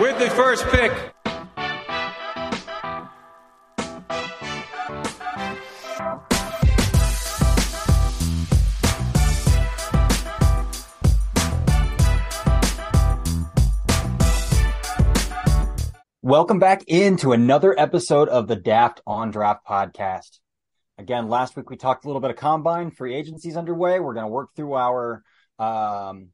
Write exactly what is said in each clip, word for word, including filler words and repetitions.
with the first pick. Welcome back into another episode of the Daft On Draft podcast. Again, last week we talked a little bit of combine, free agencies underway. We're going to work through our um,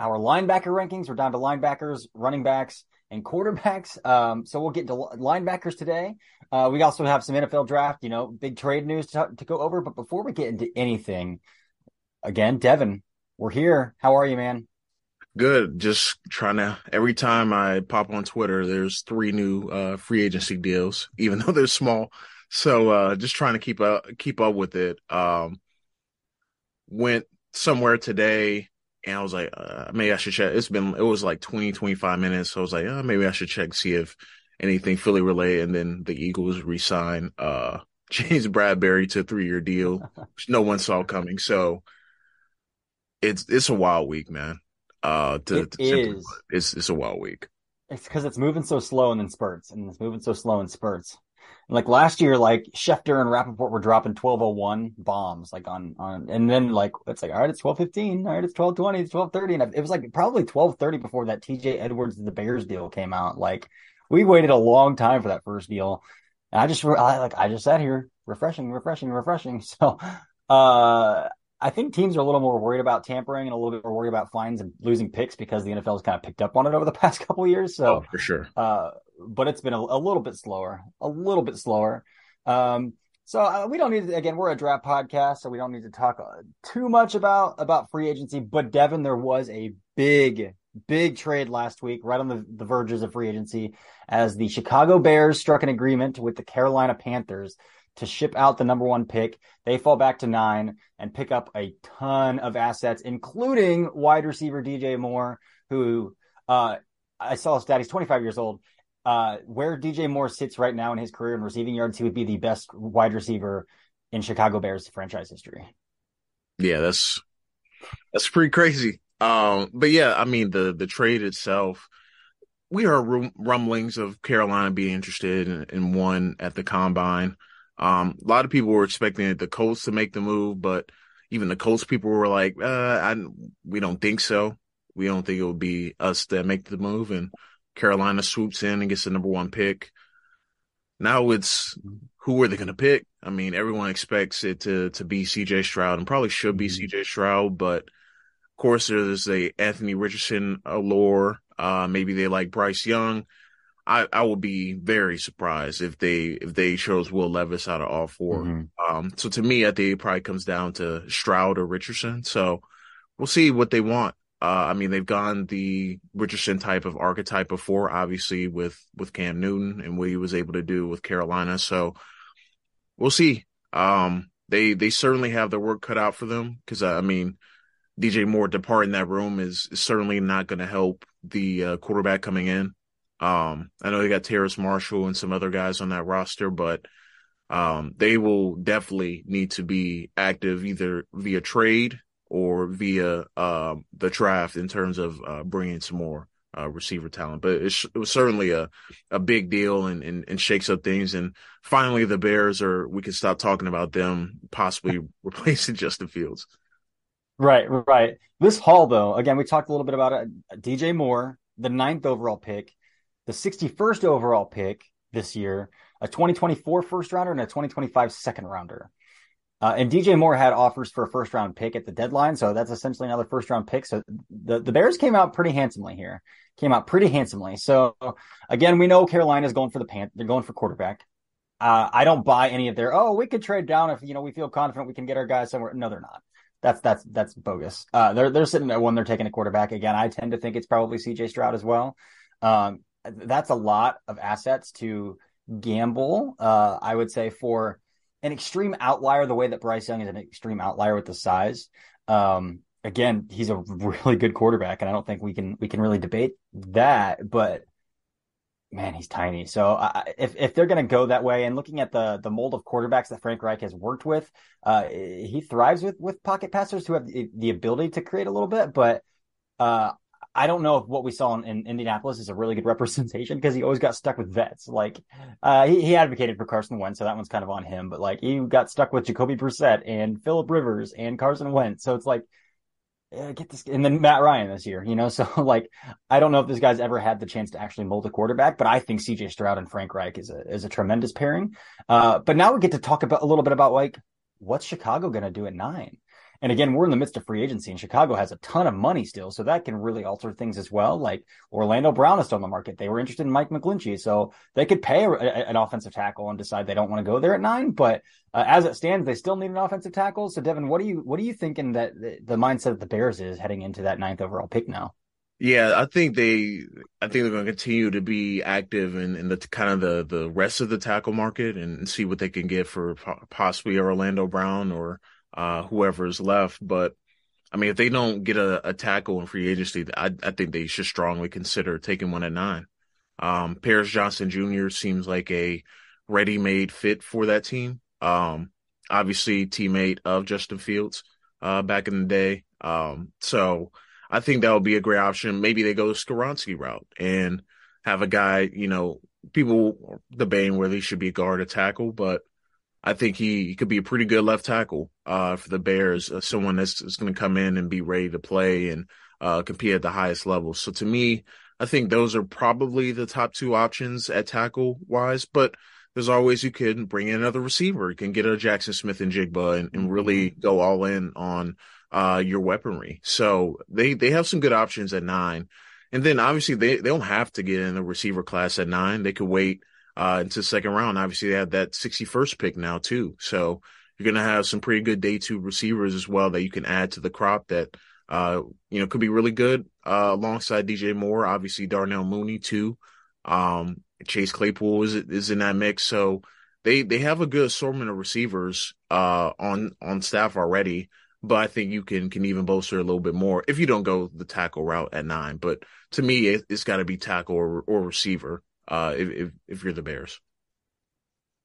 our linebacker rankings. We're down to linebackers, running backs, and quarterbacks. Um, so we'll get to linebackers today. Uh, we also have some N F L draft, you know, big trade news to, to go over. But before we get into anything, again, Devin, we're here. How are you, man? Good. Just trying to, every time I pop on Twitter, there's three new uh, free agency deals, even though they're small. So uh, just trying to keep up, keep up with it. Um, went somewhere today and I was like, uh, maybe I should check. It's been, it was like twenty, twenty-five minutes. So I was like, oh, maybe I should check, see if anything Philly related. And then the Eagles re-sign uh, James Bradbury to a three-year deal, which no one saw coming. So it's, it's a wild week, man. Uh, to, it to is. It's, it's a wild week. It's because it's moving so slow and then spurts and it's moving so slow and spurts. Like last year, like Schefter and Rappaport were dropping twelve oh one bombs, like on, on, and then like, it's like, all right, it's twelve fifteen. All right, it's twelve twenty, it's twelve thirty. And it was like probably twelve thirty before that T J Edwards, the Bears deal came out. Like we waited a long time for that first deal. And I just, I, like, I just sat here refreshing, refreshing, refreshing. So, uh, I think teams are a little more worried about tampering and a little bit more worried about fines and losing picks because the N F L has kind of picked up on it over the past couple of years. So, oh, for sure. Uh, but it's been a, a little bit slower, a little bit slower. Um, so uh, we don't need to, again, we're a draft podcast, so we don't need to talk uh, too much about, about free agency. But Devin, there was a big, big trade last week, right on the, the verges of free agency, as the Chicago Bears struck an agreement with the Carolina Panthers to ship out the number one pick. They fall back to nine and pick up a ton of assets, including wide receiver D J Moore, who uh, I saw a stat, he's twenty-five years old. Uh, where D J Moore sits right now in his career in receiving yards, he would be the best wide receiver in Chicago Bears franchise history. Yeah, that's that's pretty crazy. Um, but yeah, I mean, the the trade itself, we heard rumblings of Carolina being interested in, in one at the combine. Um, a lot of people were expecting the Colts to make the move, but even the Colts people were like, uh, I, we don't think so. We don't think it would be us that make the move. And Carolina swoops in and gets the number one pick. Now it's who are they going to pick? I mean, everyone expects it to, to be C J. Stroud and probably should be C J. Stroud, but of course there's a Anthony Richardson allure. Uh, maybe they like Bryce Young. I, I would be very surprised if they if they chose Will Levis out of all four. Mm-hmm. Um, so to me, I think it probably comes down to Stroud or Richardson. So we'll see what they want. Uh, I mean, they've gone the Richardson type of archetype before, obviously, with, with Cam Newton and what he was able to do with Carolina. So we'll see. Um, they they certainly have their work cut out for them because, uh, I mean, D J Moore departing that room is, is certainly not going to help the uh, quarterback coming in. Um, I know they got Terrace Marshall and some other guys on that roster, but um, they will definitely need to be active either via trade or via uh, the draft in terms of uh, bringing some more uh, receiver talent. But it, sh- it was certainly a, a big deal and, and, and shakes up things. And finally, the Bears are we can stop talking about them possibly replacing Justin Fields. Right, right. This haul, though, again, we talked a little bit about it. D J Moore, the ninth overall pick. The sixty-first overall pick this year, a twenty twenty-four first rounder and a twenty twenty-five second rounder. Uh, and D J Moore had offers for a first round pick at the deadline. So that's essentially another first round pick. So the, the Bears came out pretty handsomely here, came out pretty handsomely. So again, we know Carolina's going for the Panthers. They're going for quarterback. Uh, I don't buy any of their, oh, we could trade down if, you know, we feel confident we can get our guys somewhere. No, they're not. That's, that's, that's bogus. Uh, they're, they're sitting at one. They're taking a quarterback again. I tend to think it's probably C J Stroud as well. Um, That's a lot of assets to gamble, uh, I would say, for an extreme outlier, the way that Bryce Young is an extreme outlier with the size. Um, again, he's a really good quarterback, and I don't think we can we can really debate that, but, man, he's tiny. So I, if if they're going to go that way, and looking at the the mold of quarterbacks that Frank Reich has worked with, uh, he thrives with, with pocket passers who have the, the ability to create a little bit, but uh, I don't know if what we saw in, in Indianapolis is a really good representation, because he always got stuck with vets. Like, uh, he, he advocated for Carson Wentz, so that one's kind of on him. But, like, he got stuck with Jacoby Brissett and Phillip Rivers and Carson Wentz. So it's like, yeah, get this. And then Matt Ryan this year, you know? So, like, I don't know if this guy's ever had the chance to actually mold a quarterback, but I think C J. Stroud and Frank Reich is a is a tremendous pairing. Uh, but now we get to talk about a little bit about, like, what's Chicago going to do at nine? And again, we're in the midst of free agency, and Chicago has a ton of money still, so that can really alter things as well. Like, Orlando Brown is still on the market. They were interested in Mike McGlinchey, so they could pay a, a, an offensive tackle and decide they don't want to go there at nine. But uh, as it stands, they still need an offensive tackle. So, Devin, what do you what are you thinking that the, the mindset of the Bears is heading into that ninth overall pick now? Yeah, I think they I think they're going to continue to be active in, in the kind of the, the rest of the tackle market and see what they can get for possibly Orlando Brown or Uh, whoever's left. But I mean, if they don't get a, a tackle in free agency, I, I think they should strongly consider taking one at nine. Um, Paris Johnson Junior seems like a ready-made fit for that team. Um, obviously, teammate of Justin Fields uh, back in the day. Um, so I think that would be a great option. Maybe they go the Skoronski route and have a guy, you know, people debating whether he should be a guard or tackle, but I think he, he could be a pretty good left tackle uh, for the Bears, uh, someone that's, that's going to come in and be ready to play and uh, compete at the highest level. So to me, I think those are probably the top two options at tackle-wise, but there's always you can bring in another receiver. You can get a Jackson Smith-Njigba and, and really go all in on uh, your weaponry. So they, they have some good options at nine. And then obviously they, they don't have to get in the receiver class at nine. They could wait Uh, into the second round. Obviously, they have that sixty-first pick now, too. So you're going to have some pretty good day two receivers as well that you can add to the crop that, uh, you know, could be really good uh, alongside D J Moore. Obviously, Darnell Mooney, too. Um, Chase Claypool is is in that mix. So they, they have a good assortment of receivers uh, on, on staff already. But I think you can can even bolster a little bit more if you don't go the tackle route at nine. But to me, it, it's got to be tackle or, or receiver. Uh, if, if if you're the Bears.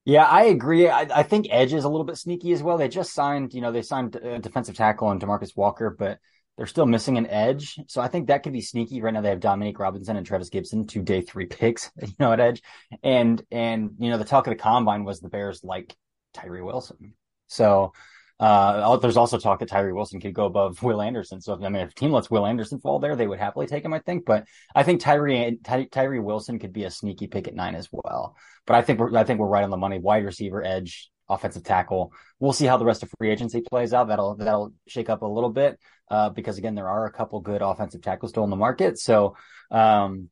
Yeah, I agree. I, I think edge is a little bit sneaky as well. They just signed, you know, they signed a defensive tackle and DeMarcus Walker, but they're still missing an edge. So I think that could be sneaky. Right now they have Dominique Robinson and Trevis Gibson, two day three picks, you know, at edge. And, and you know, the talk of the combine was the Bears like Tyree Wilson. So uh, there's also talk that Tyree Wilson could go above Will Anderson. So, if, I mean, if a team lets Will Anderson fall there, they would happily take him, I think. But I think Tyree Ty, Tyree Wilson could be a sneaky pick at nine as well. But I think we're, I think we're right on the money. Wide receiver, edge, offensive tackle. We'll see how the rest of free agency plays out. That'll that'll shake up a little bit uh, because, again, there are a couple good offensive tackles still in the market. So, um,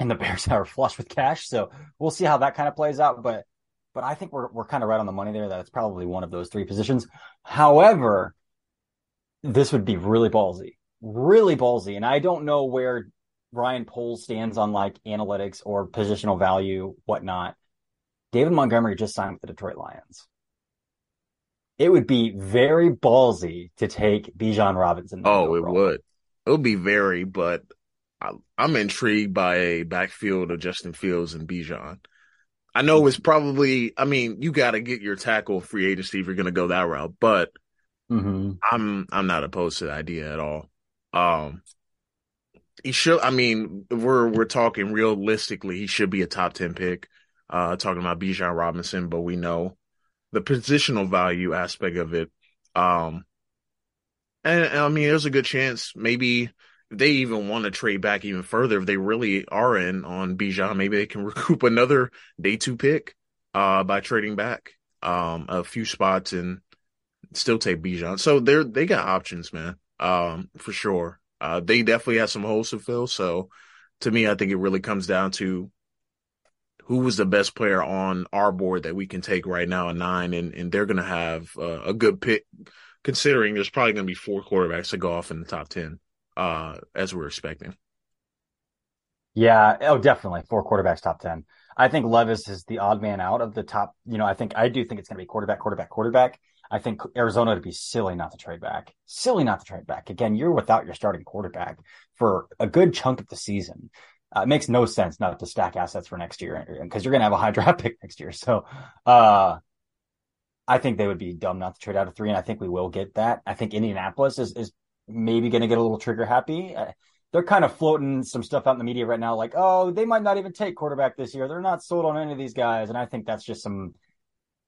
and the Bears are flush with cash. So we'll see how that kind of plays out. But But I think we're we're kind of right on the money there. That it's probably one of those three positions. However, this would be really ballsy, really ballsy. And I don't know where Ryan Poles stands on like analytics or positional value, whatnot. David Montgomery just signed with the Detroit Lions. It would be very ballsy to take Bijan Robinson. Oh, overall. It would. It would be very, but I, I'm intrigued by a backfield of Justin Fields and Bijan. I know it's probably, I mean, you got to get your tackle free agency if you're going to go that route, but mm-hmm. I'm I'm not opposed to the idea at all. Um, he should, I mean, we're we're talking realistically, he should be a top ten pick, uh, talking about Bijan Robinson, but we know the positional value aspect of it. Um, and, and I mean, there's a good chance maybe they even want to trade back even further. If they really are in on Bijan, maybe they can recoup another day two pick uh, by trading back um, a few spots and still take Bijan. So they're, they got options, man, um, for sure. Uh, they definitely have some holes to fill. So to me, I think it really comes down to who was the best player on our board that we can take right now at nine, and, and they're going to have uh, a good pick considering there's probably going to be four quarterbacks to go off in the top ten. Uh, as we're expecting. Yeah, oh, definitely. Four quarterbacks, top ten. I think Levis is the odd man out of the top. You know, I think I do think it's going to be quarterback, quarterback, quarterback. I think Arizona would be silly not to trade back. Silly not to trade back. Again, you're without your starting quarterback for a good chunk of the season. Uh, it makes no sense not to stack assets for next year because you're going to have a high draft pick next year. So, uh, I think they would be dumb not to trade out of three, and I think we will get that. I think Indianapolis is is. maybe going to get a little trigger happy. Uh, they're kind of floating some stuff out in the media right now, like, oh, they might not even take quarterback this year. They're not sold on any of these guys. And I think that's just some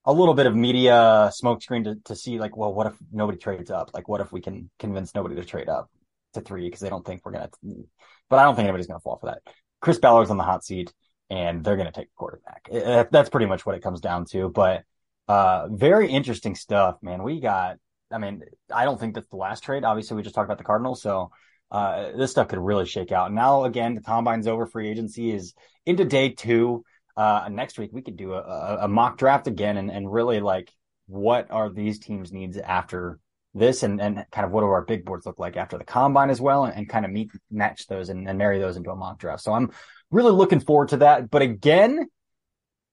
a little bit of media smokescreen to, to see, like, well, what if nobody trades up? Like, what if we can convince nobody to trade up to three because they don't think we're going to – but I don't think anybody's going to fall for that. Chris Ballard's on the hot seat, and they're going to take quarterback. It, that's pretty much what it comes down to. But uh, very interesting stuff, man. We got – I mean, I don't think that's the last trade. Obviously, we just talked about the Cardinals, so – Uh, this stuff could really shake out. Now, again, the combine's over. Free agency is into day two. Uh, next week, we could do a, a, a mock draft again and, and really, like, what are these teams' needs after this and, and kind of what do our big boards look like after the combine as well, and, and kind of meet match those and, and marry those into a mock draft. So I'm really looking forward to that. But again,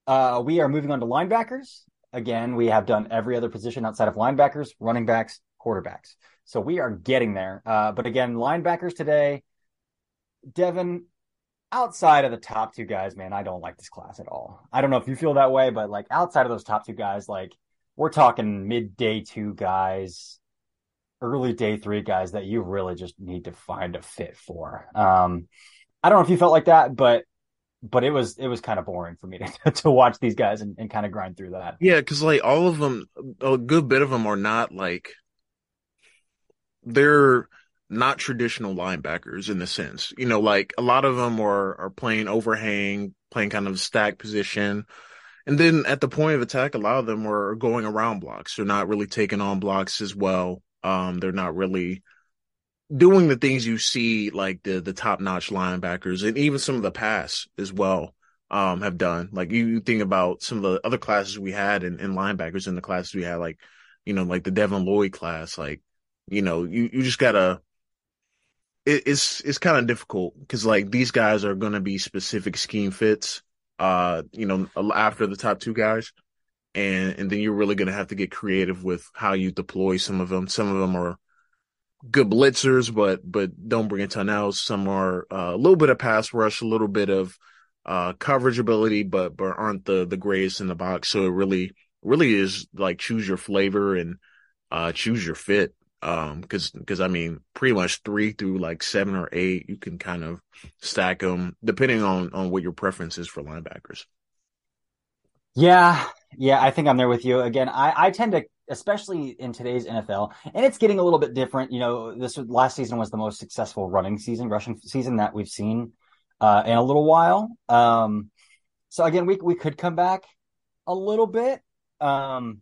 uh, we are moving on to linebackers. Again, we have done every other position outside of linebackers, running backs, quarterbacks. So we are getting there. Uh, but again, linebackers today, Devin, outside of the top two guys, man, I don't like this class at all. I don't know if you feel that way, but like outside of those top two guys, like we're talking mid day two guys, early day three guys that you really just need to find a fit for. Um, I don't know if you felt like that, but but it was it was kind of boring for me to, to watch these guys and, and kind of grind through that. Yeah, because like all of them, a good bit of them are not like. They're not traditional linebackers in the sense, you know, like a lot of them are, are playing overhang, playing kind of stack position. And then at the point of attack, a lot of them are going around blocks. They're not really taking on blocks as well. Um, they're not really doing the things you see, like the, the top notch linebackers and even some of the pass as well um, have done. Like you think about some of the other classes we had in, in linebackers in the classes we had, like, you know, like the Devin Lloyd class, like, you know, you, you just gotta. It, it's it's kind of difficult because like these guys are gonna be specific scheme fits. Uh, you know, after the top two guys, and and then you're really gonna have to get creative with how you deploy some of them. Some of them are good blitzers, but but don't bring a ton else. Some are uh, a little bit of pass rush, a little bit of uh, coverage ability, but but aren't the the greatest in the box. So it really really is like choose your flavor and uh, choose your fit. Um, because because I mean, pretty much three through like seven or eight, you can kind of stack them depending on on what your preference is for linebackers. Yeah, yeah, I think I'm there with you again. I, I tend to, especially in today's N F L, and it's getting a little bit different. You know, this last season was the most successful running season, rushing season that we've seen uh, in a little while. Um, so again, we we could come back a little bit um,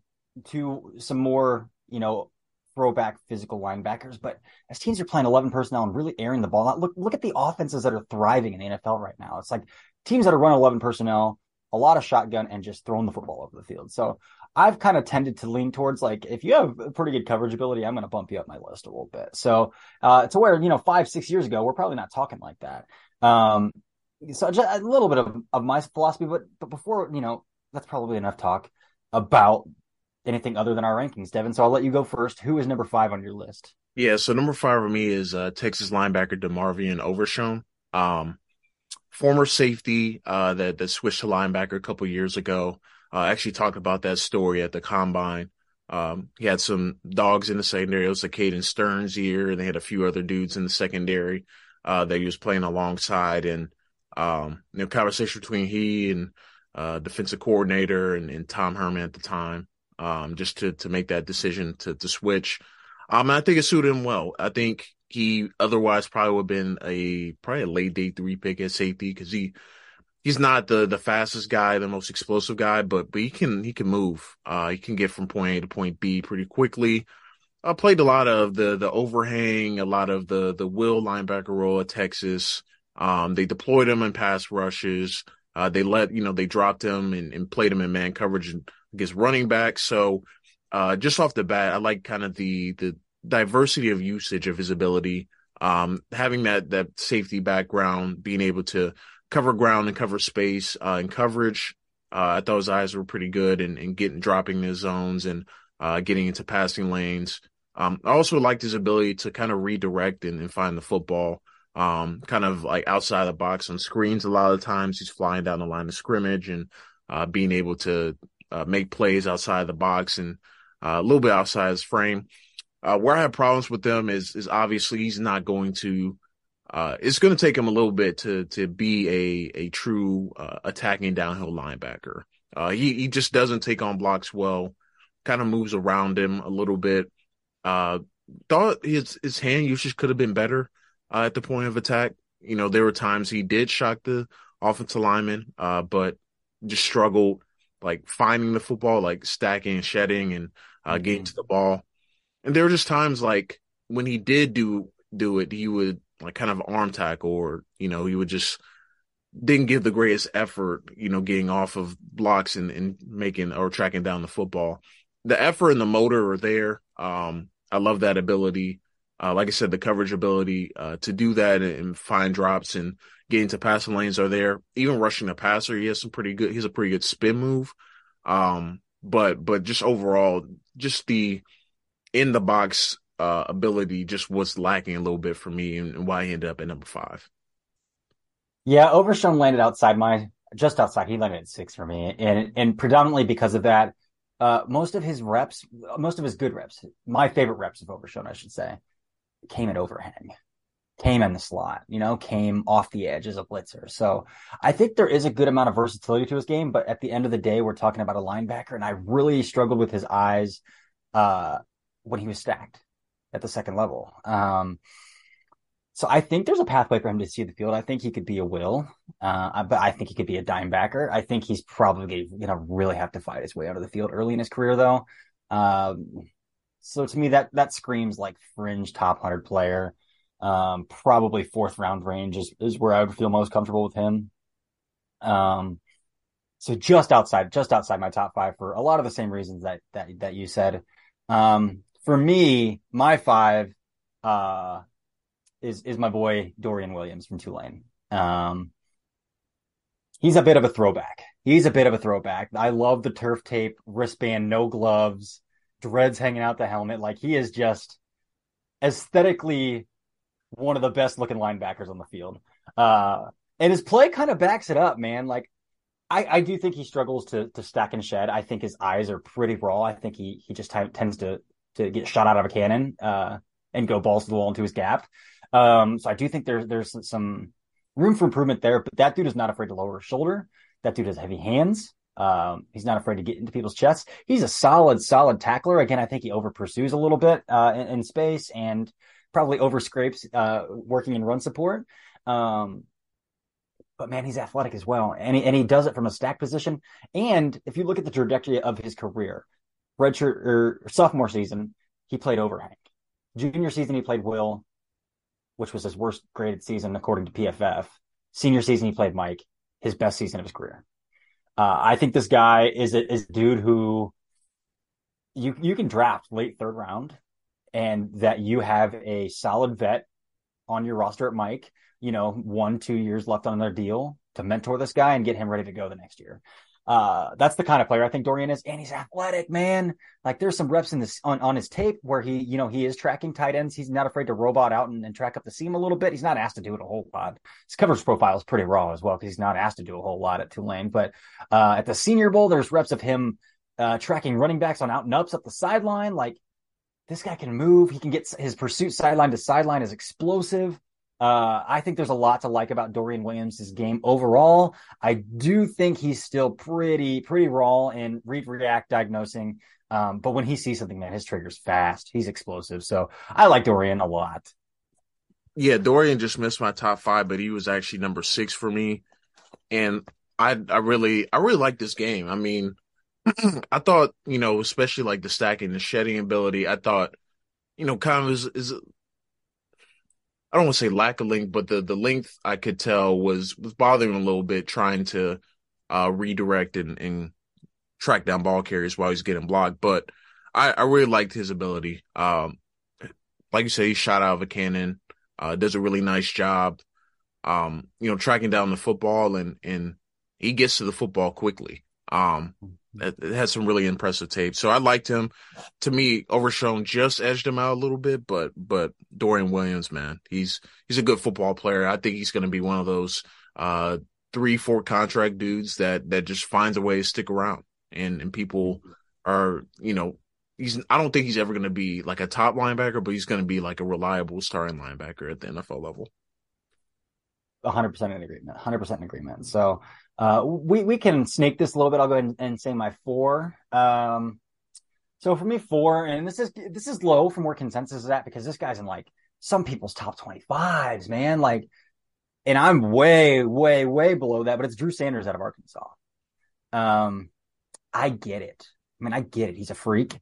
to some more, you know. Throwback physical linebackers, but as teams are playing eleven personnel and really airing the ball out, look look at the offenses that are thriving in the N F L right now. It's like teams that are running eleven personnel, a lot of shotgun, and just throwing the football over the field. So I've kind of tended to lean towards like if you have pretty good coverage ability, I'm going to bump you up my list a little bit. So uh, to where you know five six years ago, we're probably not talking like that. Um, so just a little bit of, of my philosophy, but but before you know that's probably enough talk about. Anything other than our rankings, Devin. So I'll let you go first. Who is number five on your list? Yeah, so number five for me is uh, Texas linebacker DeMarvion Overshone, um, former safety uh, that that switched to linebacker a couple years ago. I uh, actually talked about that story at the Combine. Um, he had some dogs in the secondary. It was like Caden Stearns year, and they had a few other dudes in the secondary uh, that he was playing alongside. And um, you know, conversation between he and uh, defensive coordinator and, and Tom Herman at the time. Um, just to, to make that decision to, to switch. Um, I think it suited him well. I think he otherwise probably would have been a probably a late day three pick at safety because he he's not the, the fastest guy, the most explosive guy, but but he can he can move. Uh, he can get from point A to point B pretty quickly. I played a lot of the the overhang, a lot of the the will linebacker role at Texas. Um, they deployed him in pass rushes. Uh, they let you know they dropped him and, and played him in man coverage and. Against running back. So uh, just off the bat, I like kind of the the diversity of usage of his ability, um, having that that safety background, being able to cover ground and cover space uh, and coverage. Uh, I thought his eyes were pretty good and, and getting dropping the zones and uh, getting into passing lanes. Um, I also liked his ability to kind of redirect and, and find the football um, kind of like outside the box on screens. A lot of times he's flying down the line of scrimmage and uh, being able to Uh, make plays outside the box and uh, a little bit outside his frame. Uh, where I have problems with them is is obviously he's not going to Uh, it's going to take him a little bit to to be a a true uh, attacking downhill linebacker. Uh, he he just doesn't take on blocks well. Kind of moves around him a little bit. Uh, thought his his hand usage could have been better uh, at the point of attack. You know, there were times he did shock the offensive lineman, uh, but just struggled like finding the football, like stacking, shedding, and uh, getting mm-hmm. to the ball. And there were just times like when he did do do it, he would. Like kind of arm tackle, or, you know, he would just didn't give the greatest effort, you know, getting off of blocks and, and making or tracking down the football. The effort and the motor are there. Um, I love that ability. Uh, like I said, the coverage ability uh, to do that and, and find drops and getting to passing lanes are there. Even rushing the passer, he has some pretty good, he's a pretty good spin move. Um, but, but just overall, just the in the box Uh, ability just was lacking a little bit for me, and, and why he ended up at number five. Yeah, Overstrom landed outside my, just outside. He landed at six for me, and and predominantly because of that. Uh, most of his reps, most of his good reps, my favorite reps of Overstrom, I should say, came at overhang, came in the slot, you know, came off the edge as a blitzer. So I think there is a good amount of versatility to his game, but at the end of the day, we're talking about a linebacker, and I really struggled with his eyes uh, when he was stacked at the second level. Um, so I think there's a pathway for him to see the field. I think he could be a will, uh, but I think he could be a dimebacker. I think he's probably going to really have to fight his way out of the field early in his career, though. Um, so to me, that that screams like fringe top one hundred player. Um, probably fourth round range is, is where I would feel most comfortable with him. Um, so just outside, just outside my top five for a lot of the same reasons that that that you said. Um, For me, my five uh, is is my boy Dorian Williams from Tulane. Um, he's a bit of a throwback. He's a bit of a throwback. I love the turf tape, wristband, no gloves, dreads hanging out the helmet. Like, he is just aesthetically one of the best looking linebackers on the field. Uh, and his play kind of backs it up, man. Like, I, I do think he struggles to to stack and shed. I think his eyes are pretty raw. I think he he just t- tends to. to get shot out of a cannon uh, and go balls to the wall into his gap. Um, so I do think there's there's some room for improvement there, but that dude is not afraid to lower his shoulder. That dude has heavy hands. Um, he's not afraid to get into people's chests. He's a solid, solid tackler. Again, I think he over-pursues a little bit uh, in, in space and probably over-scrapes uh, working in run support. Um, but, man, he's athletic as well, and he, and he does it from a stack position. And if you look at the trajectory of his career, redshirt or sophomore season, he played overhang. Junior season, he played Will, which was his worst graded season according to P F F. Senior season, he played Mike, his best season of his career. Uh, I think this guy is a, is a dude who you you can draft late third round, and that you have a solid vet on your roster at Mike. You know, one two years left on their deal to mentor this guy and get him ready to go the next year. Uh, that's the kind of player I think Dorian is, and he's athletic, man. Like, there's some reps in this on, on his tape where he, you know, he is tracking tight ends. He's not afraid to robot out and, and track up the seam a little bit. He's not asked to do it a whole lot. His coverage profile is pretty raw as well, because he's not asked to do a whole lot at Tulane. But uh, at the Senior Bowl, there's reps of him uh, tracking running backs on out and ups up the sideline. Like, this guy can move. He can get his pursuit sideline to sideline is explosive. Uh, I think there's a lot to like about Dorian Williams' game overall. I do think he's still pretty, pretty raw and read, react, diagnosing. Um, but when he sees something, man, his trigger's fast. He's explosive. So I like Dorian a lot. Yeah, Dorian just missed my top five, but he was actually number six for me. And I, I really, I really like this game. I mean, I thought, you know, especially like the stacking, the shedding ability. I thought, you know, kind of is. is I don't want to say lack of length, but the, the length I could tell was, was bothering him a little bit, trying to uh, redirect and, and track down ball carriers while he's getting blocked. But I, I really liked his ability. Um, like you said, he shot out of a cannon, uh, does a really nice job, um, you know, tracking down the football, and, and he gets to the football quickly. Um, it, it has some really impressive tape. So I liked him. To me, Overshone just edged him out a little bit, but but Dorian Williams, man, he's he's a good football player. I think he's going to be one of those uh, three, four contract dudes that that just finds a way to stick around. And and people are, you know, he's I don't think he's ever going to be like a top linebacker, but he's going to be like a reliable starting linebacker at the N F L level. one hundred percent in agreement, one hundred percent in agreement. So uh, we, we can snake this a little bit. I'll go ahead and, and say my four. Um, so for me, four, and this is this is low from where consensus is at, because this guy's in like some people's top twenty-fives, man. Like, and I'm way, way, way below that, but it's Drew Sanders out of Arkansas. Um, I get it. I mean, I get it. He's a freak.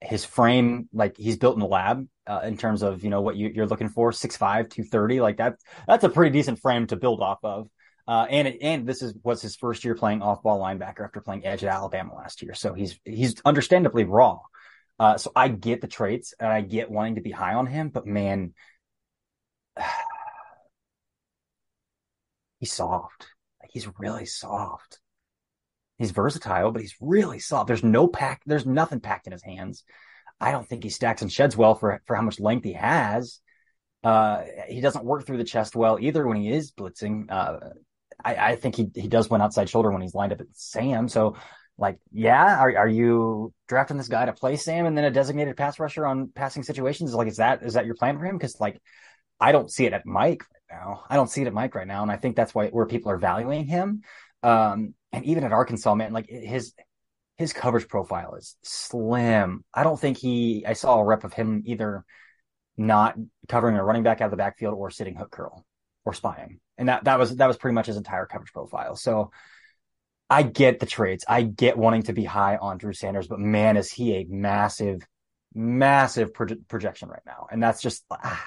His frame, like he's built in the lab uh, in terms of, you know, what you, you're looking for, six five, two thirty, like that. That's a pretty decent frame to build off of. Uh, and it, and this is was his first year playing off-ball linebacker after playing edge at Alabama last year. So he's he's understandably raw. Uh, so I get the traits and I get wanting to be high on him, but man, he's soft. Like he's really soft. He's versatile, but he's really soft. There's no pack. There's nothing packed in his hands. I don't think he stacks and sheds well for, for how much length he has. Uh, he doesn't work through the chest well either when he is blitzing. Uh, I, I think he, he does win outside shoulder when he's lined up at Sam. So like, yeah, are are you drafting this guy to play Sam and then a designated pass rusher on passing situations? Like, is that, is that your plan for him? Cause like, I don't see it at Mike right now. I don't see it at Mike right now. And I think that's why where people are valuing him. Um, And even at Arkansas, man, like his his coverage profile is slim. I don't think he – I saw a rep of him either not covering a running back out of the backfield or sitting hook curl or spying. And that, that was that was pretty much his entire coverage profile. So I get the traits. I get wanting to be high on Drew Sanders, but man, is he a massive, massive proje- projection right now. And that's just ah,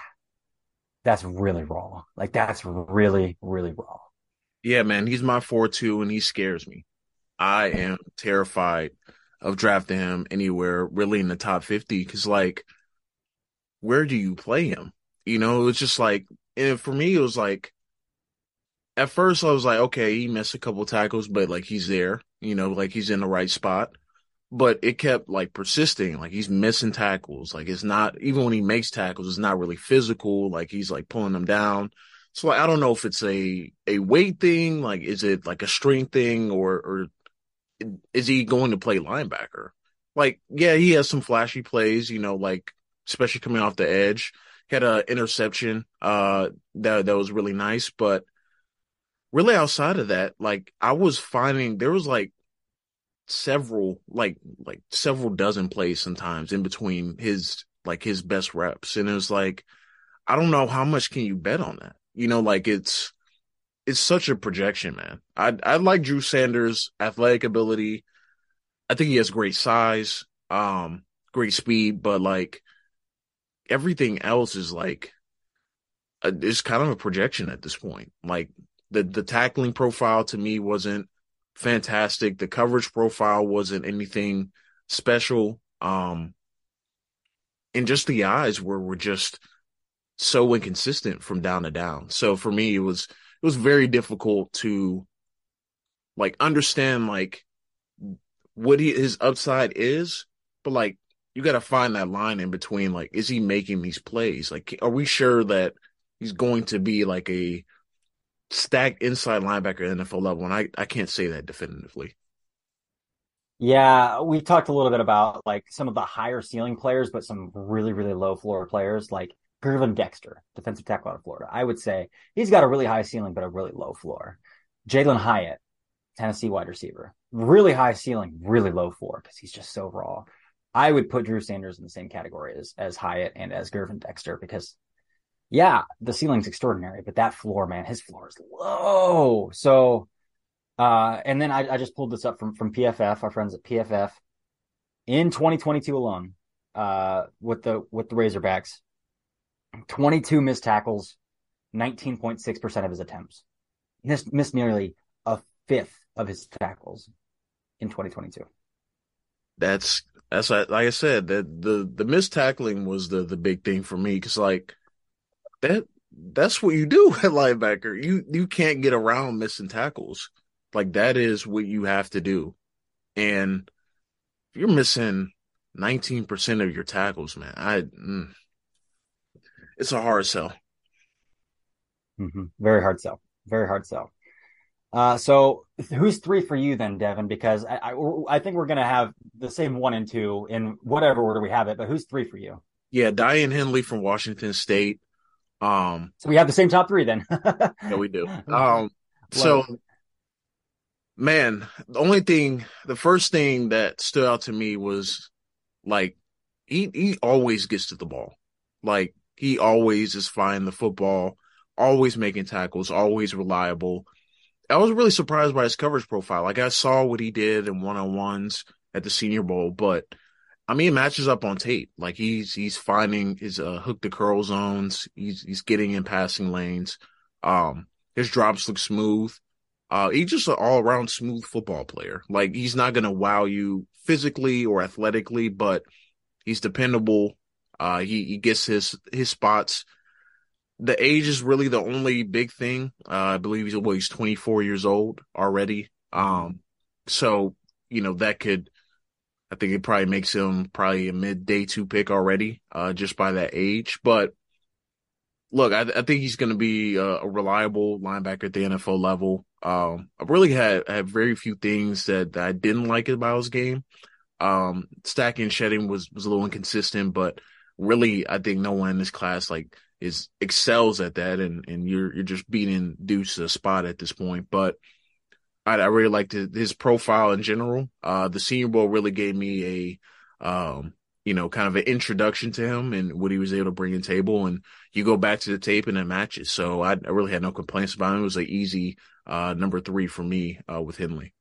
– that's really raw. Like that's really, really raw. Yeah, man, he's my four two, and he scares me. I am terrified of drafting him anywhere really in the top fifty because, like, where do you play him? You know, it's just like – and for me, it was like – at first I was like, okay, he missed a couple tackles, but, like, he's there. You know, like, he's in the right spot. But it kept, like, persisting. Like, he's missing tackles. Like, it's not – even when he makes tackles, it's not really physical. Like, he's, like, pulling them down. So I don't know if it's a, a weight thing, like is it like a strength thing, or or is he going to play linebacker? Like, yeah, he has some flashy plays, you know, like especially coming off the edge. He had an interception uh, that that was really nice, but really outside of that, like I was finding there was like several like like several dozen plays sometimes in between his like his best reps, and it was like I don't know how much can you bet on that. You know, like it's it's such a projection, man. I I like Drew Sanders' athletic ability. I think he has great size, um, great speed, but like everything else is like a, it's kind of a projection at this point. Like the the tackling profile to me wasn't fantastic. The coverage profile wasn't anything special, um, and just the eyes were were just. So inconsistent from down to down. So for me, it was it was very difficult to like understand like what he, his upside is, but like you got to find that line in between. Like, is he making these plays? Like, are we sure that he's going to be like a stacked inside linebacker at N F L level? And I I can't say that definitively. Yeah, we talked a little bit about like some of the higher ceiling players, but some really really low floor players like. Gervin Dexter, defensive tackle out of Florida. I would say he's got a really high ceiling, but a really low floor. Jalen Hyatt, Tennessee wide receiver. Really high ceiling, really low floor because he's just so raw. I would put Drew Sanders in the same category as, as Hyatt and as Gervin Dexter because, yeah, the ceiling's extraordinary, but that floor, man, his floor is low. So, uh, and then I, I just pulled this up from, from P F F, our friends at P F F. In twenty twenty-two alone, uh, with the with the Razorbacks, twenty-two missed tackles, nineteen point six percent of his attempts. Missed, missed nearly a fifth of his tackles in twenty twenty-two. That's that's like I said that the the missed tackling was the the big thing for me because like that that's what you do at linebacker. You you can't get around missing tackles. Like that is what you have to do, and if you're missing nineteen percent of your tackles, man. I. Mm. It's a hard sell. Mm-hmm. Very hard sell. Very hard sell. Uh, so who's three for you then, Devin? Because I, I, I think we're going to have the same one and two in whatever order we have it, but who's three for you? Yeah, Diane Henley from Washington State. Um, so we have the same top three then. Yeah, we do. Um, so, man, the only thing, the first thing that stood out to me was, like, he, he always gets to the ball. Like, he always is finding the football, always making tackles, always reliable. I was really surprised by his coverage profile. Like, I saw what he did in one-on-ones at the Senior Bowl, but – I mean, it matches up on tape. Like, he's he's finding his uh, hook-to-curl zones. He's he's getting in passing lanes. Um, his drops look smooth. Uh, he's just an all-around smooth football player. Like, he's not going to wow you physically or athletically, but he's dependable. Uh, he, he gets his, his spots. The age is really the only big thing. Uh, I believe he's, well, he's twenty-four years old already. Um, so, you know, that could – I think it probably makes him probably a mid-day two pick already, uh, just by that age. But look, I, I think he's going to be a, a reliable linebacker at the N F L level. Um, I really had, had very few things that, that I didn't like about his game. Um, stacking and shedding was, was a little inconsistent, but really, I think no one in this class like is excels at that, and, and you're you're just beating dudes to the spot at this point. But I, I really liked his profile in general. Uh, the Senior Bowl really gave me a, um, you know, kind of an introduction to him and what he was able to bring to the table. And you go back to the tape and it matches. So I, I really had no complaints about him. It was an easy uh, number three for me uh, with Henley.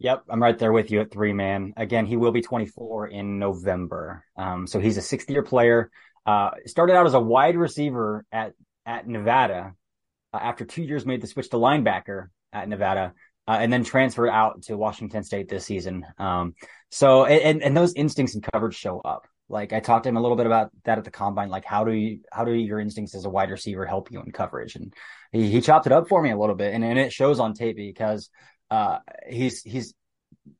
Yep, I'm right there with you at three, man. Again, he will be twenty-four in November. Um, so he's a sixth-year player. Uh, started out as a wide receiver at, at Nevada. Uh, after two years, made the switch to linebacker at Nevada, uh, and then transferred out to Washington State this season. Um, so, and, and those instincts and coverage show up. Like, I talked to him a little bit about that at the combine. Like, how do you, how do your instincts as a wide receiver help you in coverage? And he, he chopped it up for me a little bit, and, and it shows on tape because uh, he's, he's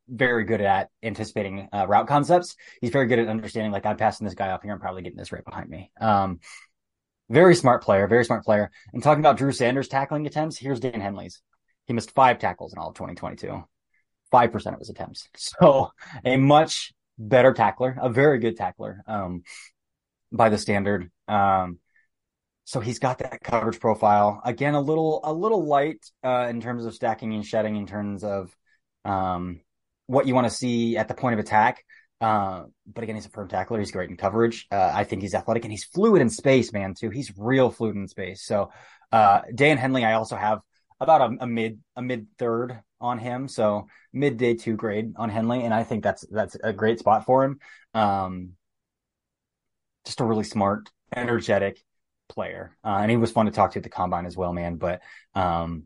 very good at anticipating uh, route concepts. He's very good at understanding, like, I'm passing this guy off here. I'm probably getting this right behind me. Um, very smart player, very smart player. And talking about Drew Sanders tackling attempts, here's Dan Henley's. He missed five tackles in all of twenty twenty-two, five percent of his attempts. So a much better tackler, a very good tackler um, by the standard. Um, so he's got that coverage profile. Again, a little a little light uh, in terms of stacking and shedding, in terms of um, what you want to see at the point of attack. Uh, but again, he's a firm tackler. He's great in coverage. Uh, I think he's athletic, and he's fluid in space, man, too. He's real fluid in space. So uh, Dan Henley, I also have about a, a mid a mid third on him, so mid day two grade on Henley, and I think that's that's a great spot for him. Um, just a really smart, energetic player, uh, and he was fun to talk to at the combine as well, man. But um,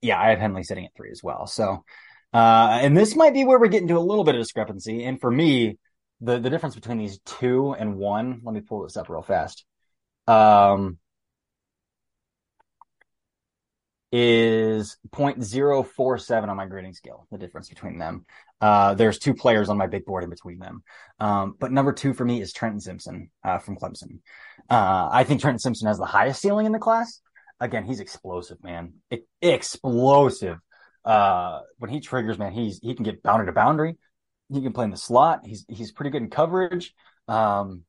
yeah, I have Henley sitting at three as well. So, uh, and this might be where we get into a little bit of discrepancy. And for me, the the difference between these two and one, let me pull this up real fast. Um. Is zero point zero four seven on my grading scale, the difference between them. Uh, there's two players on my big board in between them. Um, but number two for me is Trenton Simpson uh, from Clemson. Uh, I think Trenton Simpson has the highest ceiling in the class. Again, he's explosive, man. It, explosive. Uh, when he triggers, man, he's he can get boundary to boundary. He can play in the slot. He's he's pretty good in coverage. Um,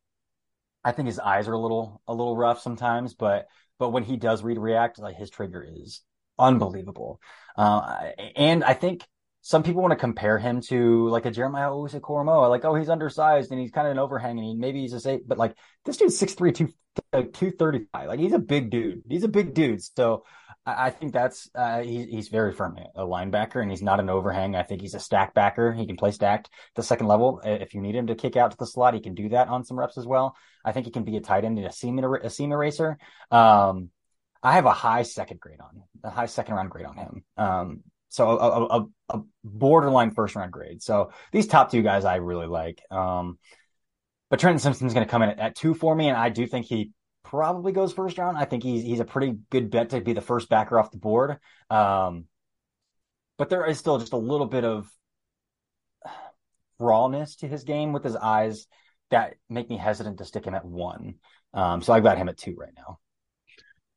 I think his eyes are a little a little rough sometimes, but but when he does read react, like, his trigger is unbelievable. Uh, and I think some people want to compare him to, like, a Jeremiah Owusu-Koramoah. Like, oh, he's undersized and he's kind of an overhang and he, maybe he's a safe. But, like, this dude's six three, two thirty-five. Like, he's a big dude. He's a big dude. So I, I think that's uh, – he, he's very firmly a linebacker, and he's not an overhang. I think he's a stack backer. He can play stacked at the second level. If you need him to kick out to the slot, he can do that on some reps as well. I think he can be a tight end and a seam, a seam eraser. Um I have a high second grade on a high second round grade on him. Um, so a, a, a borderline first round grade. So these top two guys I really like. Um, but Trenton Simpson's going to come in at, at two for me, and I do think he probably goes first round. I think he's he's a pretty good bet to be the first backer off the board. Um, but there is still just a little bit of rawness to his game with his eyes that make me hesitant to stick him at one. Um, so I've got him at two right now.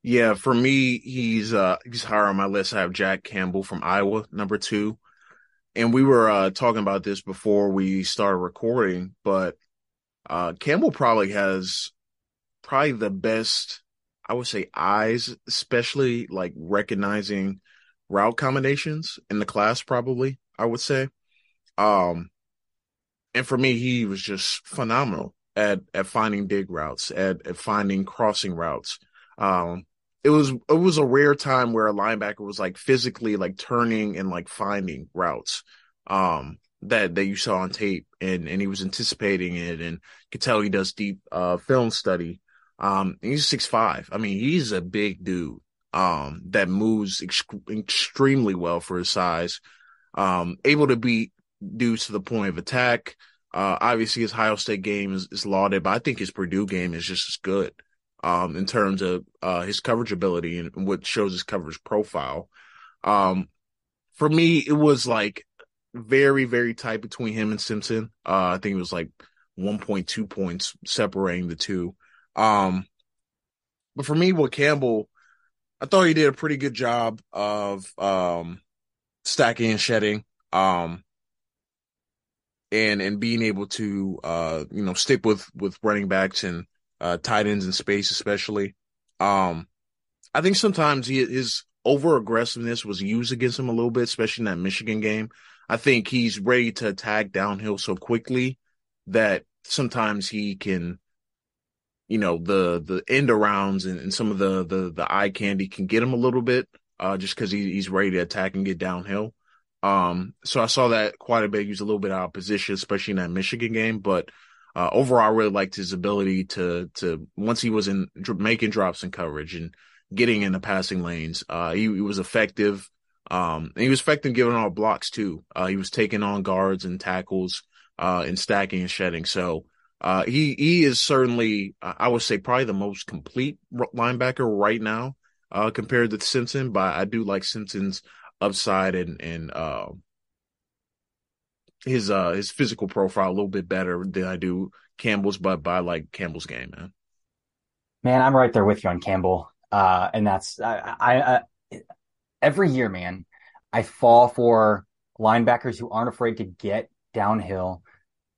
Yeah, for me, he's uh, he's higher on my list. I have Jack Campbell from Iowa, number two. And we were uh, talking about this before we started recording, but uh, Campbell probably has probably the best, I would say, eyes, especially like recognizing route combinations in the class, probably, I would say. Um, and for me, he was just phenomenal at, at finding dig routes, at, at finding crossing routes. Um, it was, it was a rare time where a linebacker was like physically like turning and like finding routes, um, that, that you saw on tape, and, and he was anticipating it, and could tell he does deep, uh, film study. Um, and he's six five. I mean, he's a big dude, um, that moves ex- extremely well for his size, um, able to beat dudes to the point of attack. Uh, obviously his Ohio State game is, is lauded, but I think his Purdue game is just as good, um, in terms of, uh, his coverage ability and what shows his coverage profile. Um, for me, it was like very, very tight between him and Simpson. Uh, I think it was like one point two points separating the two. Um, but for me, with Campbell, I thought he did a pretty good job of, um, stacking and shedding, um, and, and being able to, uh, you know, stick with, with running backs and, uh, tight ends in space, especially. Um, I think sometimes he, his over aggressiveness was used against him a little bit, especially in that Michigan game. I think he's ready to attack downhill so quickly that sometimes he can, you know, the, the end arounds and, and some of the, the, the eye candy can get him a little bit, uh, just cause he, he's ready to attack and get downhill. Um, so I saw that quite a bit. He was a little bit out of position, especially in that Michigan game, but, uh, overall, I really liked his ability to, to, once he was in making drops in coverage and getting in the passing lanes, uh, he, he was effective. Um, and he was effective giving all blocks too. Uh, he was taking on guards and tackles, uh, and stacking and shedding. So, Uh, he, he is certainly, uh, I would say, probably the most complete r- linebacker right now, uh, compared to Simpson, but I do like Simpson's upside and, and, uh, his, uh, his physical profile a little bit better than I do Campbell's, but, but I like Campbell's game, man. Man, I'm right there with you on Campbell. Uh, and that's, I, I, I every year, man, I fall for linebackers who aren't afraid to get downhill,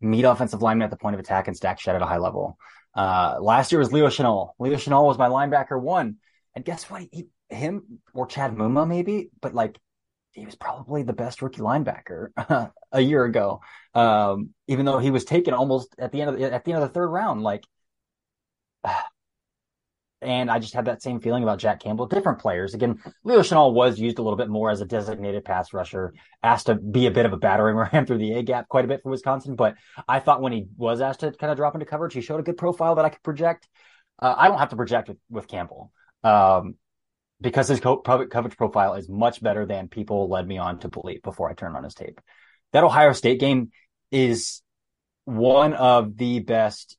meet offensive linemen at the point of attack, and stack shed at a high level. Uh, last year was Leo Chenal. Leo Chenal was my linebacker one. And guess what? He, him or Chad Muma maybe, but like he was probably the best rookie linebacker a year ago. Um, even though he was taken almost at the end of the, at the end of the third round, like, and I just had that same feeling about Jack Campbell, different players. Again, Leo Chenal was used a little bit more as a designated pass rusher, asked to be a bit of a battering ram through the A gap quite a bit for Wisconsin. But I thought when he was asked to kind of drop into coverage, he showed a good profile that I could project. Uh, I don't have to project with, with Campbell um, because his co- coverage profile is much better than people led me on to believe before I turned on his tape. That Ohio State game is one of the best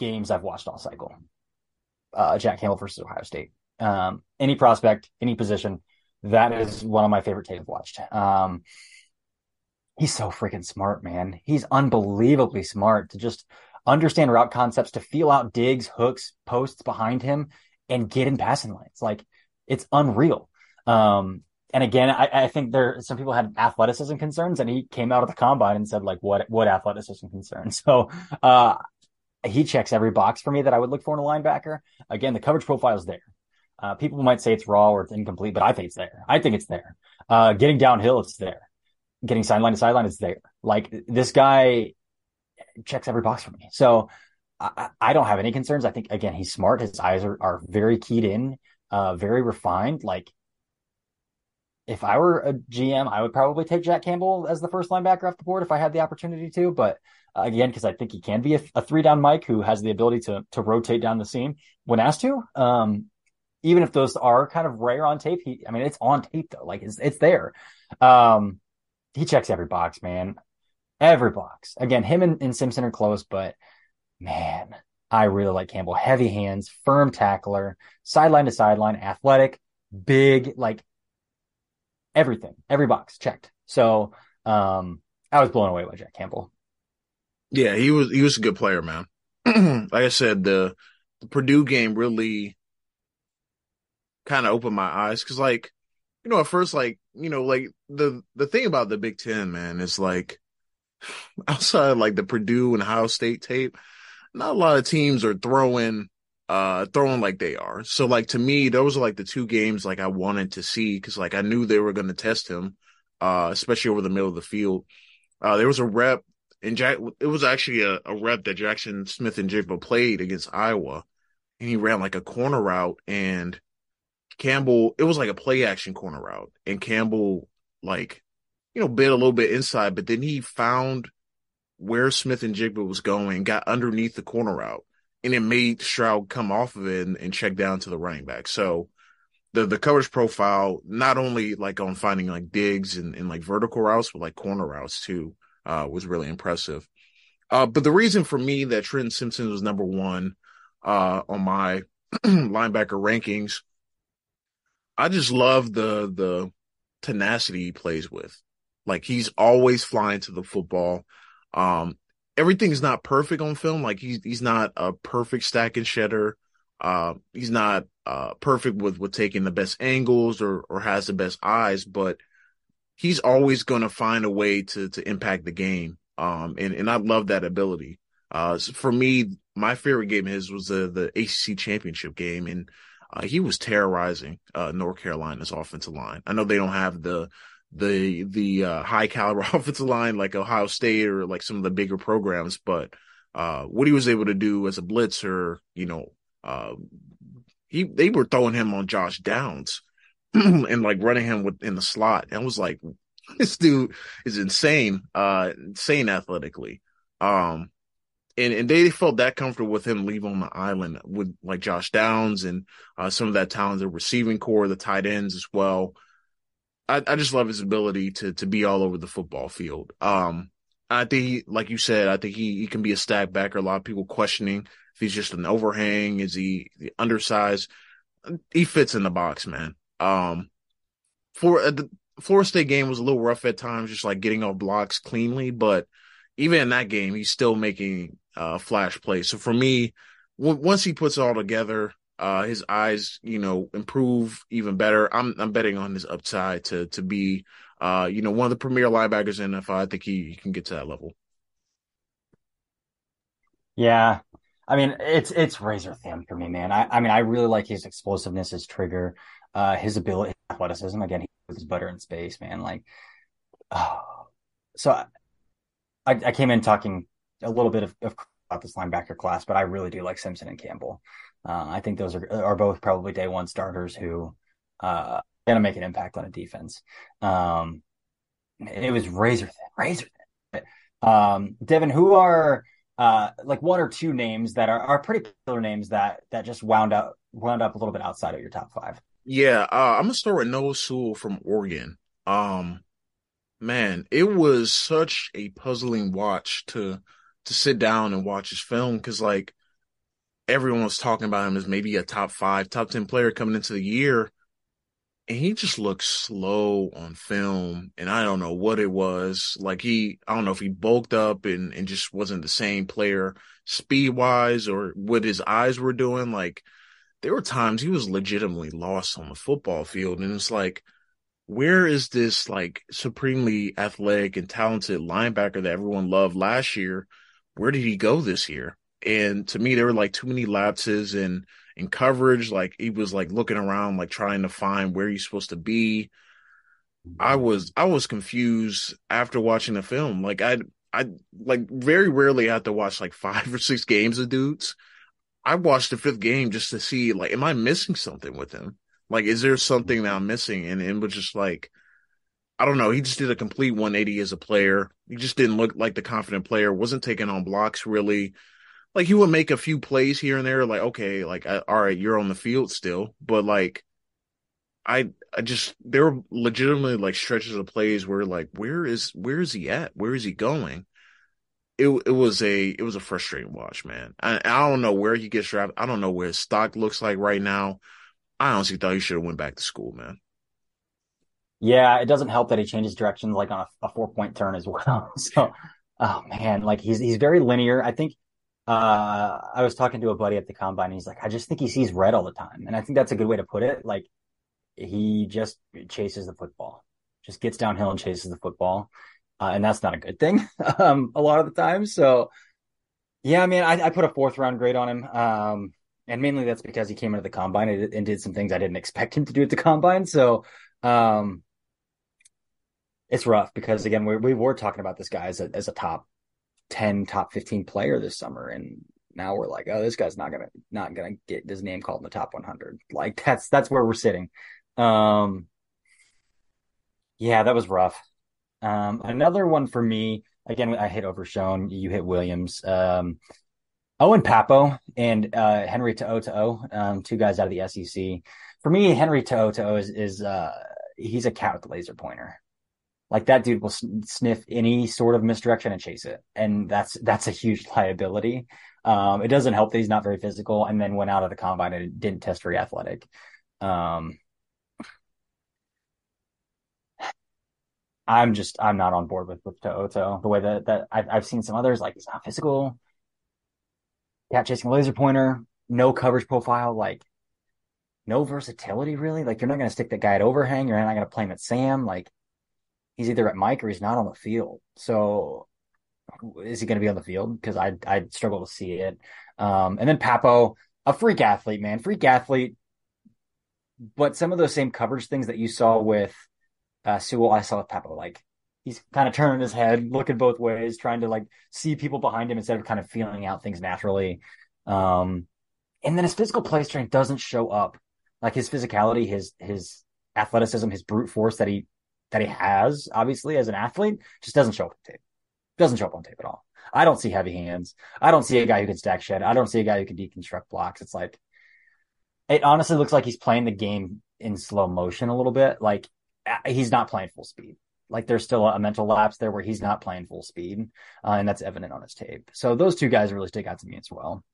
games I've watched all cycle. Uh, Jack Campbell versus Ohio State. Um, any prospect, any position, that is one of my favorite tapes I've watched. Um, he's so freaking smart, man. He's unbelievably smart to just understand route concepts, to feel out digs, hooks, posts behind him, and get in passing lanes. Like, it's unreal. Um, and again, I, I think there some people had athleticism concerns, and he came out of the combine and said, like, what what athleticism concerns? So, uh he checks every box for me that I would look for in a linebacker. Again, the coverage profile is there. Uh, people might say it's raw or it's incomplete, but I think it's there. I think it's there. Uh, getting downhill, it's there. Getting sideline to sideline, it's there. Like, this guy checks every box for me. So I, I don't have any concerns. I think, again, he's smart. His eyes are, are very keyed in, uh, very refined. Like, if I were a G M, I would probably take Jack Campbell as the first linebacker off the board if I had the opportunity to. But uh, again, because I think he can be a, a three-down Mike who has the ability to to rotate down the seam when asked to. Um, even if those are kind of rare on tape, he, I mean, it's on tape though. Like, it's it's there. Um, he checks every box, man. Every box. Again, him and, and Simpson are close, but man, I really like Campbell. Heavy hands, firm tackler, sideline to sideline, athletic, big, like. Everything, every box checked. So um, I was blown away by Jack Campbell. Yeah, he was he was a good player, man. Like I said, the, the Purdue game really kind of opened my eyes because, like, you know, at first, like, you know, like the the thing about the Big Ten, man, is like outside of, like, the Purdue and Ohio State tape, not a lot of teams are throwing uh, throwing like they are. So, like, to me, those are, like, the two games, like, I wanted to see because, like, I knew they were going to test him, uh, especially over the middle of the field. Uh, there was a rep, and Jack, it was actually a, a rep that Jackson Smith-Njigba played against Iowa, and he ran, like, a corner route, and Campbell, it was, like, a play-action corner route, and Campbell, like, you know, bit a little bit inside, but then he found where Smith-Njigba was going, got underneath the corner route, and it made Stroud come off of it and, and check down to the running back. So the the coverage profile, not only like on finding like digs and, and like vertical routes, but like corner routes too, uh, was really impressive. Uh, but the reason for me that Trenton Simpson was number one uh, on my linebacker rankings, I just love the the tenacity he plays with. Like, he's always flying to the football. Um, everything's not perfect on film. Like, he's, he's not a perfect stack and shedder. Uh, he's not, uh, perfect with, with taking the best angles or, or has the best eyes, but he's always going to find a way to, to impact the game. Um, and, and I love that ability. Uh, for me, my favorite game his was the, the A C C championship game. And, uh, he was terrorizing, uh, North Carolina's offensive line. I know they don't have the, the the uh, high caliber offensive line like Ohio State or like some of the bigger programs, but uh, what he was able to do as a blitzer, you know, uh, he they were throwing him on Josh Downs and like running him with, in the slot, and I was like, this dude is insane, uh, insane athletically, um, and and they felt that comfortable with him leaving on the island with like Josh Downs and uh, some of that talented receiving core, the tight ends as well. I, I just love his ability to to be all over the football field. Um, I think, he, like you said, I think he, he can be a stack backer. A lot of people questioning if he's just an overhang, is he undersized? He fits in the box, man. Um, for uh, the Florida State game was a little rough at times, just like getting off blocks cleanly. But even in that game, he's still making uh, flash plays. So for me, w- once he puts it all together, Uh, his eyes, you know, improve even better. I'm I'm betting on his upside to to be, uh, you know, one of the premier linebackers in the N F L. I think he, he can get to that level. Yeah, I mean, it's it's razor thin for me, man. I, I mean, I really like his explosiveness, his trigger, uh, his ability, his athleticism. Again, he puts his butter in space, man. Like, oh. so I, I came in talking a little bit of, of about this linebacker class, but I really do like Simpson and Campbell. Uh, I think those are are both probably day one starters who uh, are going to make an impact on a defense. Um, it was razor thin, razor thin. Um, Devin, who are uh, like one or two names that are, are pretty popular names that that just wound up wound up a little bit outside of your top five? Yeah, uh, I'm gonna start with Noah Sewell from Oregon. Um, man, it was such a puzzling watch to to sit down and watch his film because like. Everyone was talking about him as maybe a top five, top ten player coming into the year. And he just looked slow on film. And I don't know what it was. Like he, I don't know if he bulked up and, and just wasn't the same player speed wise or what his eyes were doing. Like there were times he was legitimately lost on the football field. And it's like, where is this like supremely athletic and talented linebacker that everyone loved last year? Where did he go this year? And to me, there were like too many lapses in, in coverage. Like he was like looking around, like trying to find where he's supposed to be. I was, I was confused after watching the film. Like I, I like very rarely have to watch like five or six games of dudes. I watched the fifth game just to see, like, am I missing something with him? Like, is there something that I'm missing? And it was just like, I don't know. He just did a complete one eighty as a player. He just didn't look like the confident player. Wasn't taking on blocks really. Like, he would make a few plays here and there, like, okay, like, I, all right, you're on the field still. But, like, I I just – there were legitimately, like, stretches of plays where, like, where is where is he at? Where is he going? It it was a it was a frustrating watch, man. I, I don't know where he gets drafted. I don't know where his stock looks like right now. I honestly thought he should have went back to school, man. Yeah, it doesn't help that he changes directions, like, on a, a four-point turn as well. So, oh, man, like, he's he's very linear. I think – Uh, I was talking to a buddy at the combine and he's like, I just think he sees red all the time. And I think that's a good way to put it. Like he just chases the football, just gets downhill and chases the football. Uh, and that's not a good thing. um, a lot of the time. So yeah, I mean, I, I put a fourth round grade on him. Um, And mainly that's because he came into the combine and, and did some things I didn't expect him to do at the combine. So um, it's rough because, again, we, we were talking about this guy as a, as a top ten, top fifteen player this summer. And now we're like, oh, this guy's not going to not gonna get his name called in the top one hundred. Like, that's that's where we're sitting. Um, yeah, that was rough. Um, another one for me, again, I hit Overshown. You hit Williams. Um Owen Papo and uh, Henry To'oTo'o, um, two guys out of the S E C. For me, Henry To'oTo'o is, is uh, he's a cat with a laser pointer. Like, that dude will sniff any sort of misdirection and chase it. And that's that's a huge liability. Um, it doesn't help that he's not very physical and then went out of the combine and didn't test very athletic. Um, I'm just, I'm not on board with, with To'oTo'o. The way that, that I've, I've seen some others, like, he's not physical. Cat chasing laser pointer, no coverage profile, like no versatility really. Like, you're not going to stick that guy at overhang. You're not going to play him at Sam. Like, he's either at Mike or he's not on the field. So is he going to be on the field? Because I I struggle to see it. Um, and then Papo, a freak athlete, man, freak athlete. But some of those same coverage things that you saw with uh, Sewell, I saw with Papo, like. He's kind of turning his head, looking both ways, trying to, like, see people behind him instead of kind of feeling out things naturally. Um, and then his physical play strength doesn't show up. Like, his physicality, his his athleticism, his brute force that he that he has, obviously, as an athlete, just doesn't show up on tape. Doesn't show up on tape at all. I don't see heavy hands. I don't see a guy who can stack shed. I don't see a guy who can deconstruct blocks. It's like, it honestly looks like he's playing the game in slow motion a little bit. Like, he's not playing full speed. Like, there's still a mental lapse there where he's not playing full speed, uh, and that's evident on his tape. So those two guys really stick out to me as well.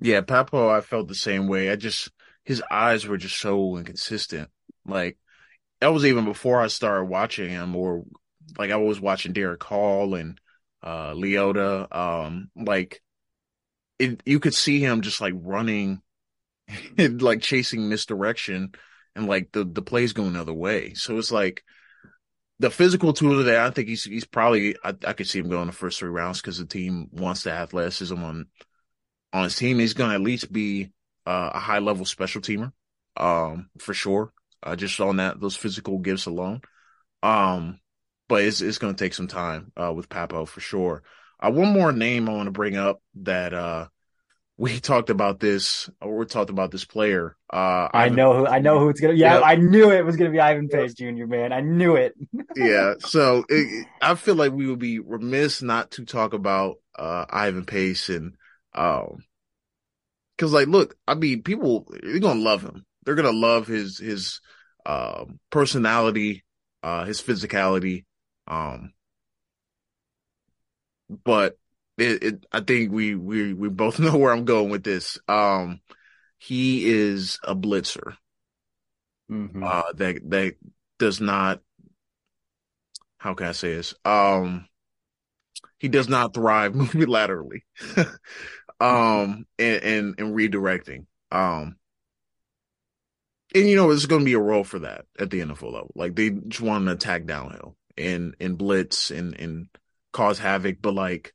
Yeah, Papo, I felt the same way. I just his eyes were just so inconsistent. Like, that was even before I started watching him, or like I was watching Derek Hall and uh, Leota. Um, like, it, you could see him just like running, like chasing misdirection, and like the the plays going the other way. So it's like. The physical tool there, I think he's he's probably I, I could see him going the first three rounds because the team wants the athleticism on on his team. He's going to at least be uh, a high level special teamer, um, for sure. Uh, just on that those physical gifts alone, um, but it's it's going to take some time uh, with Papo for sure. Uh, one more name I want to bring up that uh, we talked about this. Or we talked about this player. Uh, I Ivan, know who. I know who it's gonna. Yeah, yeah. I knew it was gonna be Ivan Pace Junior Man, I knew it. yeah, so it, I feel like we would be remiss not to talk about uh, Ivan Pace and um, because like, look, I mean, people they're gonna love him. They're gonna love his his uh, personality, uh, his physicality, um, but. It, it, I think we, we we both know where I'm going with this. Um, he is a blitzer mm-hmm. uh, that that does not. How can I say this? Um, he does not thrive moving laterally, um, mm-hmm. and, and and redirecting. Um, and you know, there's going to be a role for that at the N F L level. Like they just want him to attack downhill and and blitz and and cause havoc, but like.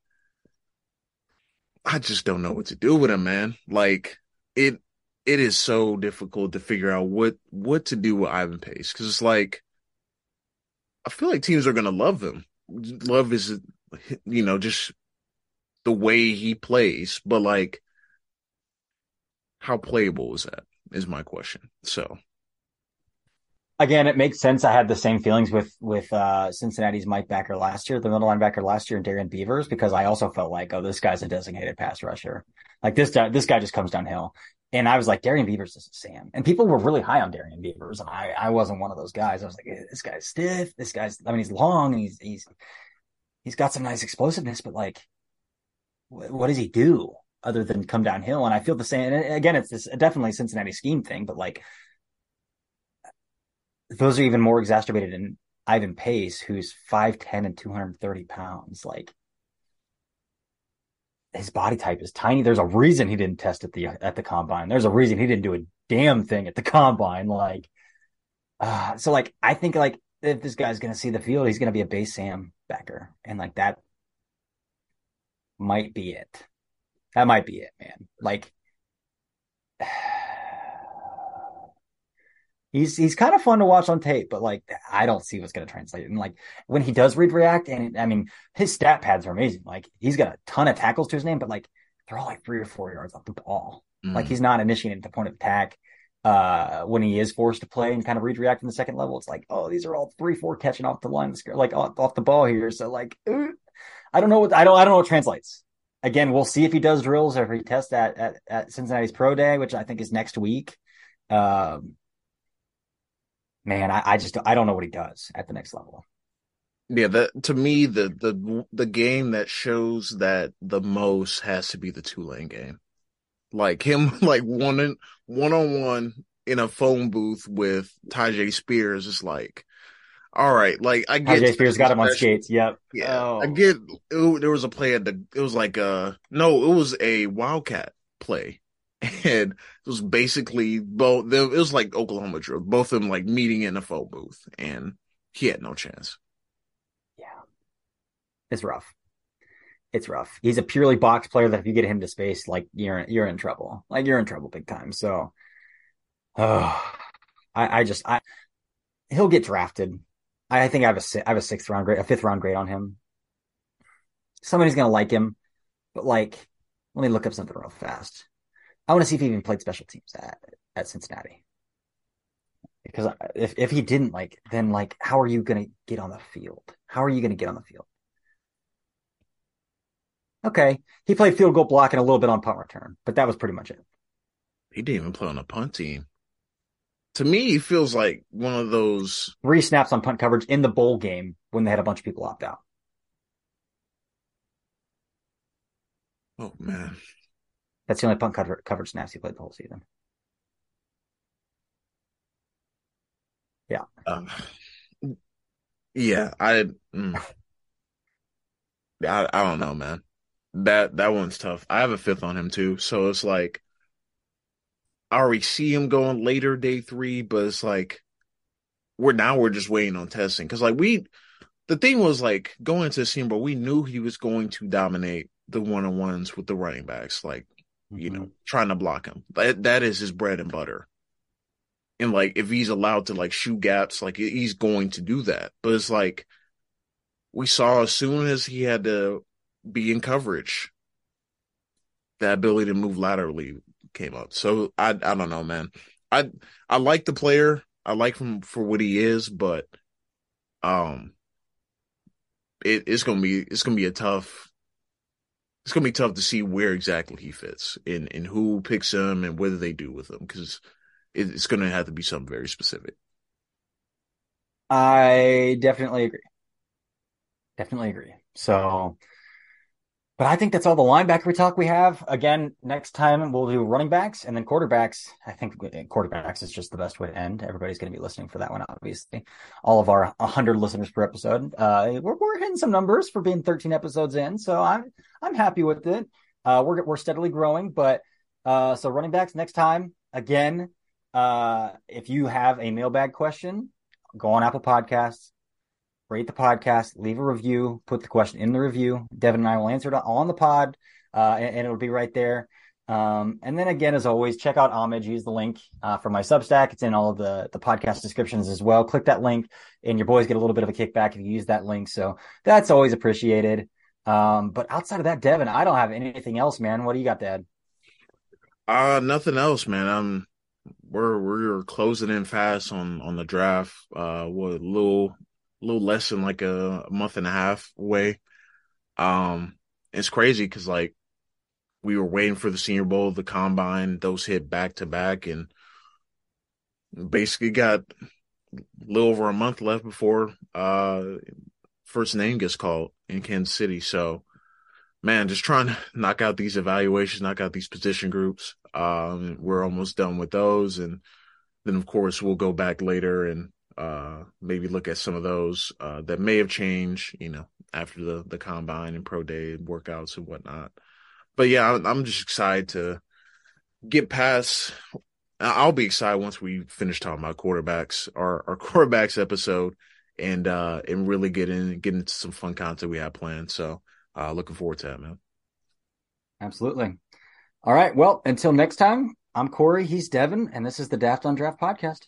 I just don't know what to do with him, man. Like it, it is so difficult to figure out what, what to do with Ivan Pace. Cause it's like, I feel like teams are going to love him. Love is, you know, just the way he plays, but like how playable is that is my question. So. Again, it makes sense. I had the same feelings with with uh, Cincinnati's Mike Backer last year, the middle linebacker last year, and Darian Beavers, because I also felt like, oh, this guy's a designated pass rusher. Like this, this guy just comes downhill. And I was like, Darian Beavers isn't Sam. And people were really high on Darian Beavers, and I, I wasn't one of those guys. I was like, this guy's stiff. This guy's, I mean, he's long and he's he's he's got some nice explosiveness, but like, wh- what does he do other than come downhill? And I feel the same. And again, it's this definitely Cincinnati scheme thing, but like. Those are even more exacerbated in Ivan Pace, who's five ten and two hundred thirty pounds. Like his body type is tiny. There's a reason he didn't test at the at the combine. There's a reason he didn't do a damn thing at the combine. Like, uh, so like I think like if this guy's gonna see the field, he's gonna be a base Sam backer, and like that might be it. That might be it, man. Like he's he's kind of fun to watch on tape, but like I don't see what's going to translate. And like when he does read react, and I mean his stat pads are amazing. Like he's got a ton of tackles to his name, but like they're all like three or four yards off the ball. Mm. Like he's not initiating the point of attack. Uh, when he is forced to play and kind of read react from the second level, it's like, oh, these are all three, four catching off the line, like off, off the ball here. So like, ooh, I don't know what I don't I don't know what translates. Again, we'll see if he does drills or if he tests at, at, at Cincinnati's Pro Day, which I think is next week. Um, man, I, I just I don't know what he does at the next level. Yeah, the, to me, the the the game that shows that the most has to be the Tulane game. Like him, like one one on one in a phone booth with Tajay Spears is like, all right, like I get. Tajay Spears got him on skates. Yep. Yeah, oh. I get. It, there was a play at the. It was like a no. It was a Wildcat play, and it was basically both. It was like Oklahoma Drew. Both of them like meeting in a phone booth, and he had no chance. Yeah, it's rough. It's rough. He's a purely box player that if you get him to space, like you're you're in trouble. Like you're in trouble big time. So, oh, I, I just I he'll get drafted. I think I have a I have a sixth round grade, a fifth round grade on him. Somebody's gonna like him, but like, let me look up something real fast. I want to see if he even played special teams at at Cincinnati. Because if if he didn't, like, then like, how are you gonna get on the field? How are you gonna get on the field? Okay, he played field goal block and a little bit on punt return, but that was pretty much it. He didn't even play on a punt team. To me, he feels like one of those... Three snaps on punt coverage in the bowl game when they had a bunch of people opt out. Oh, man. That's the only punt cover- coverage snaps he played the whole season. Yeah. Uh, yeah, I... Mm. I, I don't know, man. That that one's tough. I have a fifth on him too, so it's like I already see him going later day three, but it's like we're now we're just waiting on testing because like we the thing was like going into the scene, but we knew he was going to dominate the one on ones with the running backs, like mm-hmm. you know, trying to block him. That that is his bread and butter, and like if he's allowed to like shoot gaps, like he's going to do that. But it's like. We saw as soon as he had to be in coverage, that ability to move laterally came up. So I, I don't know, man. I I like the player. I like him for what he is, but um, it, it's gonna be it's gonna be a tough. It's gonna be tough to see where exactly he fits and and who picks him and whether they do with him because it, it's gonna have to be something very specific. I definitely agree. Definitely agree. So, but I think that's all the linebacker talk we have. Again, next time we'll do running backs and then quarterbacks. I think quarterbacks is just the best way to end. Everybody's going to be listening for that one, obviously. All of our one hundred listeners per episode. Uh, we're, we're hitting some numbers for being thirteen episodes in, so I'm I'm happy with it. Uh, we're we're steadily growing, but uh, so running backs next time. Again, uh, if you have a mailbag question, go on Apple Podcasts. Rate the podcast, leave a review, put the question in the review. Devin and I will answer it on the pod, uh, and, and it'll be right there. Um, and then again, as always, check out Homage. Use the link uh, for my Substack. It's in all of the, the podcast descriptions as well. Click that link, and your boys get a little bit of a kickback if you use that link. So that's always appreciated. Um, but outside of that, Devin, I don't have anything else, man. What do you got to add? Uh, nothing else, man. Um, we're we're closing in fast on on the draft. Uh, what a little. A little less than like a month and a half away. Um, it's crazy because like we were waiting for the Senior Bowl, the Combine, those hit back to back, and basically got a little over a month left before uh, first name gets called in Kansas City. So, man, just trying to knock out these evaluations, knock out these position groups. Um, we're almost done with those, and then of course we'll go back later and. Uh, maybe look at some of those uh, that may have changed, you know, after the, the combine and pro day workouts and whatnot. But yeah, I'm, I'm just excited to get past. I'll be excited once we finish talking about quarterbacks, our, our quarterbacks episode, and uh, and really get in get into some fun content we have planned. So uh, looking forward to that, man. Absolutely. All right. Well, until next time, I'm Corey, he's Devin, and this is the Daft On Draft podcast.